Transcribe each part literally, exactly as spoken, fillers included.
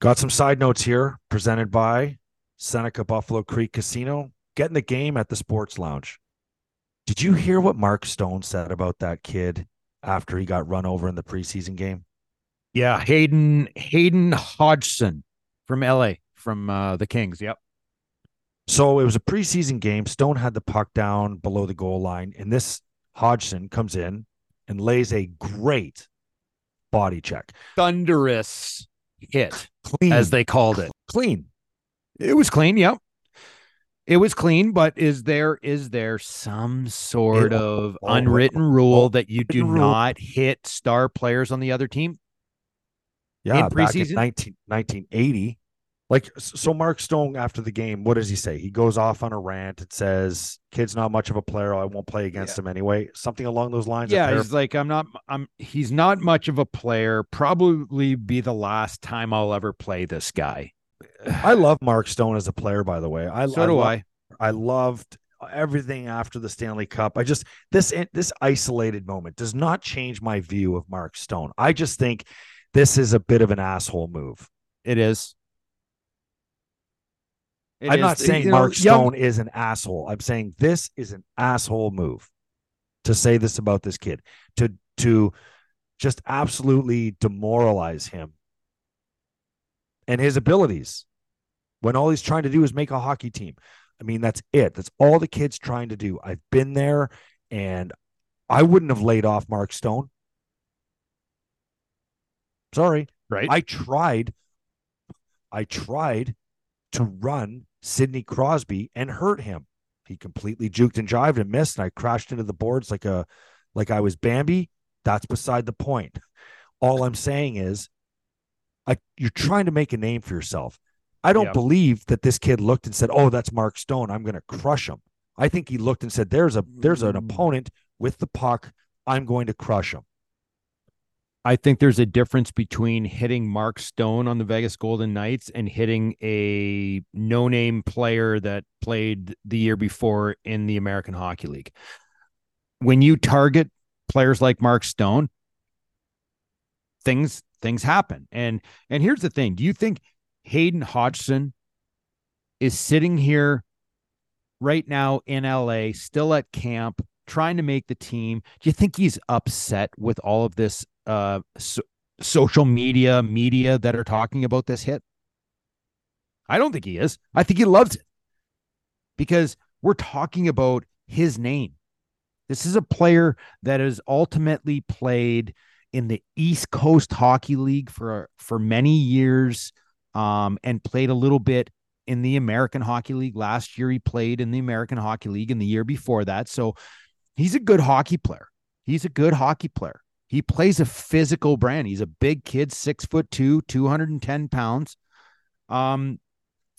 Got some side notes here, presented by Seneca Buffalo Creek Casino. Get in the game at the Sports Lounge. Did you hear what Mark Stone said about that kid after he got run over in the preseason game? Yeah, Hayden Hayden Hodgson from L A, from uh, the Kings, yep. So it was a preseason game. Stone had the puck down below the goal line, and this Hodgson comes in and lays a great body check. Thunderous hit, clean, as they called it. Clean. It was clean, yep. It was clean, but is there is there some sort of unwritten rule that you do not hit star players on the other team? Yeah, in preseason? Back in nineteen eighty. Like, so Mark Stone, after the game, what does he say? He goes off on a rant. It says, kid's not much of a player. I won't play against yeah. him anyway. Something along those lines. Yeah, he's like, I'm not, I'm, he's not much of a player. Probably be the last time I'll ever play this guy. I love Mark Stone as a player, by the way. I, so I do loved, I. I loved everything after the Stanley Cup. I just, this, this isolated moment does not change my view of Mark Stone. I just think this is a bit of an asshole move. It is. It I'm is, not saying you know, Mark Stone young... is an asshole. I'm saying this is an asshole move to say this about this kid, to to just absolutely demoralize him and his abilities when all he's trying to do is make a hockey team. I mean, that's it. That's all the kid's trying to do. I've been there, and I wouldn't have laid off Mark Stone. Sorry. Right. I tried. I tried to run Sidney Crosby and hurt him. He completely juked and jived and missed, and I crashed into the boards like a like I was Bambi. That's beside the point. All I'm saying is I, you're trying to make a name for yourself. I don't yeah. believe that this kid looked and said, oh, that's Mark Stone, I'm going to crush him. I think he looked and said, there's a there's an opponent with the puck, I'm going to crush him. I think there's a difference between hitting Mark Stone on the Vegas Golden Knights and hitting a no-name player that played the year before in the American Hockey League. When you target players like Mark Stone, things things happen. And and here's the thing. Do you think Hayden Hodgson is sitting here right now in L A, still at camp, trying to make the team? Do you think he's upset with all of this Uh, so, social media, media that are talking about this hit? I don't think he is. I think he loves it because we're talking about his name. This is a player that has ultimately played in the East Coast Hockey League for, for many years um, and played a little bit in the American Hockey League. Last year, he played in the American Hockey League and the year before that. So he's a good hockey player. He's a good hockey player. He plays a physical brand. He's a big kid, six foot two, two hundred ten pounds. Um,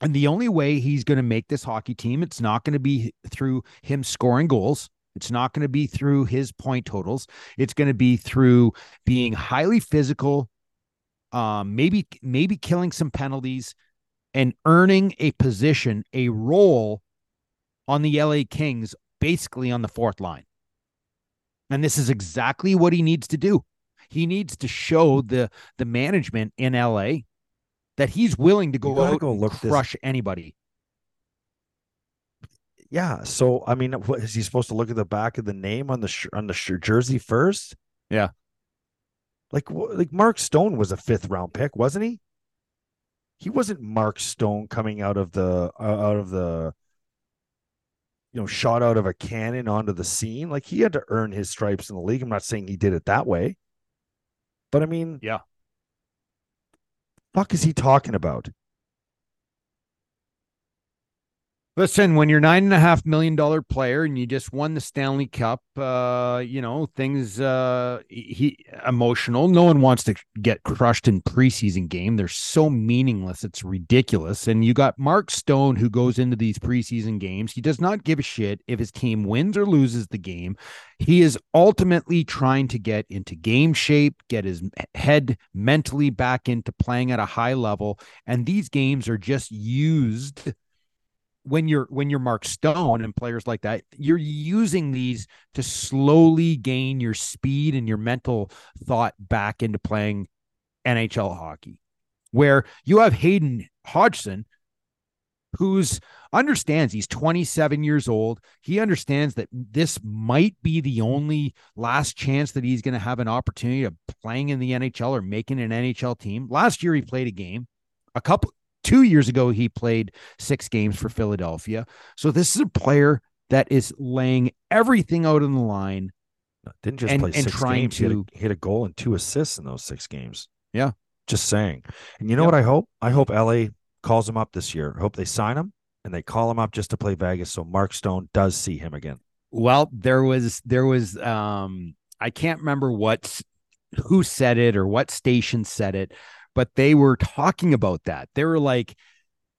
and the only way he's going to make this hockey team, it's not going to be through him scoring goals. It's not going to be through his point totals. It's going to be through being highly physical, um, maybe, maybe killing some penalties and earning a position, a role on the L A Kings, basically on the fourth line. And this is exactly what he needs to do. He needs to show the the management in L A that he's willing to go out go and crush this. Anybody. Yeah. So, I mean, what, is he supposed to look at the back of the name on the sh- on the sh- jersey first? Yeah. Like, wh- like Mark Stone was a fifth round pick, wasn't he? He wasn't Mark Stone coming out of the uh, out of the. you know, shot out of a cannon onto the scene. Like, he had to earn his stripes in the league. I'm not saying he did it that way, but I mean, yeah. Fuck is he talking about? Listen, when you're nine and a half million dollar player and you just won the Stanley Cup, uh, you know, things, uh, he emotional. No one wants to get crushed in preseason game. They're so meaningless. It's ridiculous. And you got Mark Stone, who goes into these preseason games. He does not give a shit if his team wins or loses the game. He is ultimately trying to get into game shape, get his head mentally back into playing at a high level. And these games are just used. When you're when you're Mark Stone and players like that, you're using these to slowly gain your speed and your mental thought back into playing N H L hockey. where you have Hayden Hodgson, who's understands he's twenty-seven years old. He understands that this might be the only last chance that he's going to have an opportunity of playing in the N H L or making an N H L team. Last year, he played a game. A couple, two years ago, he played six games for Philadelphia. So this is a player that is laying everything out on the line. Didn't just and, play six and trying games. To hit a, hit a goal and two assists in those six games. Yeah. Just saying. And you know yeah. what I hope? I hope L A calls him up this year. I hope they sign him and they call him up just to play Vegas. So Mark Stone does see him again. Well, there was, there was, um, I can't remember what, who said it or what station said it, but they were talking about that. They were like,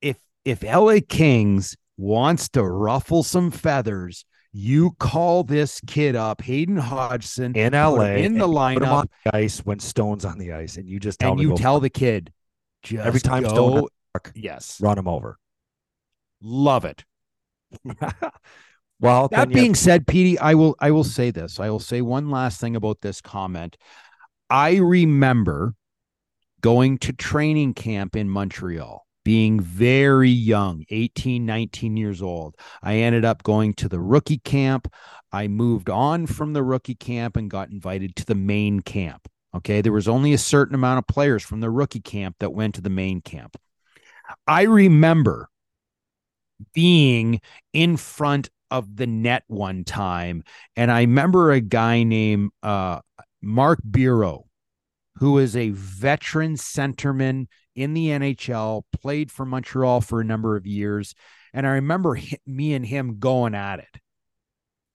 if, if L A Kings wants to ruffle some feathers, you call this kid up, Hayden Hodgson, in L A, in the lineup, put him on the ice when Stone's on the ice, and you just tell and him you tell the kid just every time go, Stone, yes, run him over. Love it. Well, that being have- said, Petey, I will, I will say this. I will say one last thing about this comment. I remember going to training camp in Montreal. Being very young, eighteen, nineteen years old, I ended up going to the rookie camp. I moved on from the rookie camp and got invited to the main camp. Okay. There was only a certain amount of players from the rookie camp that went to the main camp. I remember being in front of the net one time. And I remember a guy named uh, Mark Bureau, who is a veteran centerman in the N H L, played for Montreal for a number of years. And I remember him, me and him going at it.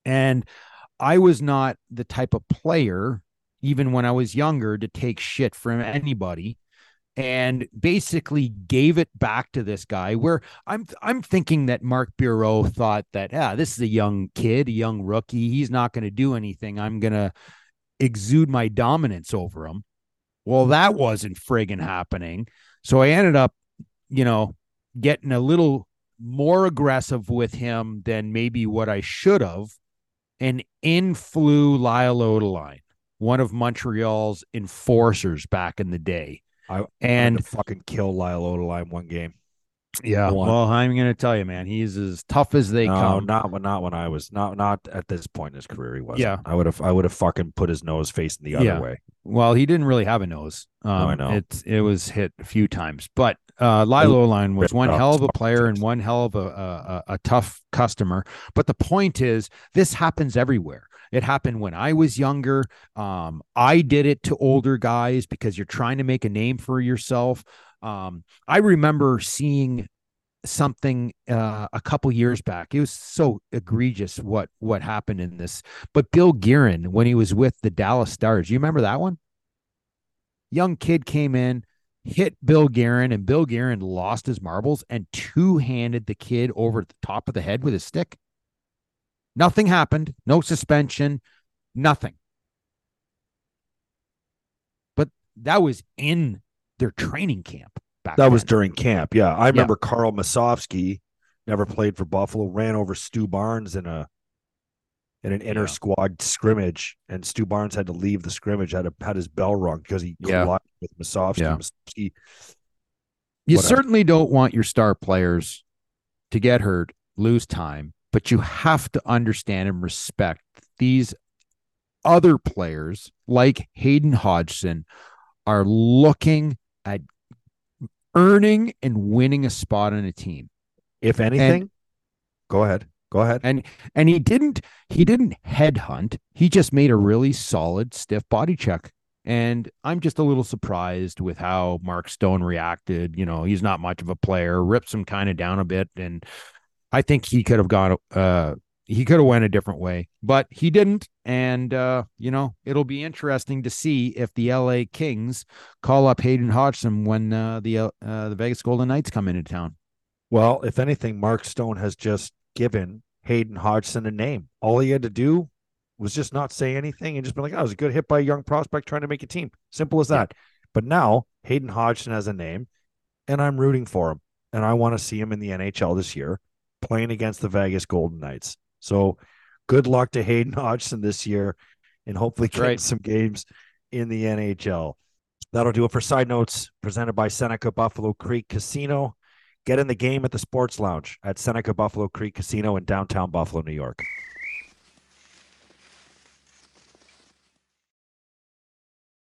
And I was not the type of player, even when I was younger, to take shit from anybody, and basically gave it back to this guy where I'm, I'm thinking that Mark Bureau thought that, ah, this is a young kid, a young rookie. He's not going to do anything. I'm going to exude my dominance over him. Well, that wasn't friggin' happening. So I ended up, you know, getting a little more aggressive with him than maybe what I should have. And in flew Lyle Odeline, one of Montreal's enforcers back in the day. I and had to fucking kill Lyle Odeline one game. Yeah. One. Well, I'm going to tell you, man, he's as tough as they no, come. Not when, not when I was not, not at this point in his career. He wasn't. Yeah. I would have, I would have fucking put his nose facing the other yeah. way. Well, he didn't really have a nose. Um, oh, I know. It's, it was hit a few times, but uh, Lyle Odeline was one hell of a player and one hell of a, a, a tough customer. But the point is, this happens everywhere. It happened when I was younger. Um, I did it to older guys because you're trying to make a name for yourself. Um, I remember seeing something uh, a couple years back. It was so egregious what what happened in this. But Bill Guerin, when he was with the Dallas Stars, you remember that one? Young kid came in, hit Bill Guerin, and Bill Guerin lost his marbles and two-handed the kid over the top of the head with his stick. Nothing happened. No suspension. Nothing. But that was in their training camp back that then. Was during camp. Yeah. I remember yeah. Carl Masofsky, never played for Buffalo, ran over Stu Barnes in a, in an inter yeah. squad scrimmage. And Stu Barnes had to leave the scrimmage, had a, had his bell rung because he yeah. collided with Masofsky. Yeah. Masofsky you whatever. Certainly don't want your star players to get hurt, lose time, but you have to understand and respect these other players like Hayden Hodgson are looking at earning and winning a spot on a team. If anything, and, go ahead, go ahead. And, and he didn't, he didn't headhunt. He just made a really solid, stiff body check. And I'm just a little surprised with how Mark Stone reacted. You know, he's not much of a player, rips him kind of down a bit. And I think he could have gone, uh, he could have went a different way, but he didn't. And, uh, you know, it'll be interesting to see if the L A Kings call up Hayden Hodgson when uh, the uh, the Vegas Golden Knights come into town. Well, if anything, Mark Stone has just given Hayden Hodgson a name. All he had to do was just not say anything and just be like, oh, I was a good hit by a young prospect trying to make a team. Simple as that. Yeah. But now Hayden Hodgson has a name, and I'm rooting for him. And I want to see him in the N H L this year playing against the Vegas Golden Knights. So good luck to Hayden Hodgson this year and hopefully get right. some games in the N H L. That'll do it for Side Notes, presented by Seneca Buffalo Creek Casino. Get in the game at the Sports Lounge at Seneca Buffalo Creek Casino in downtown Buffalo, New York.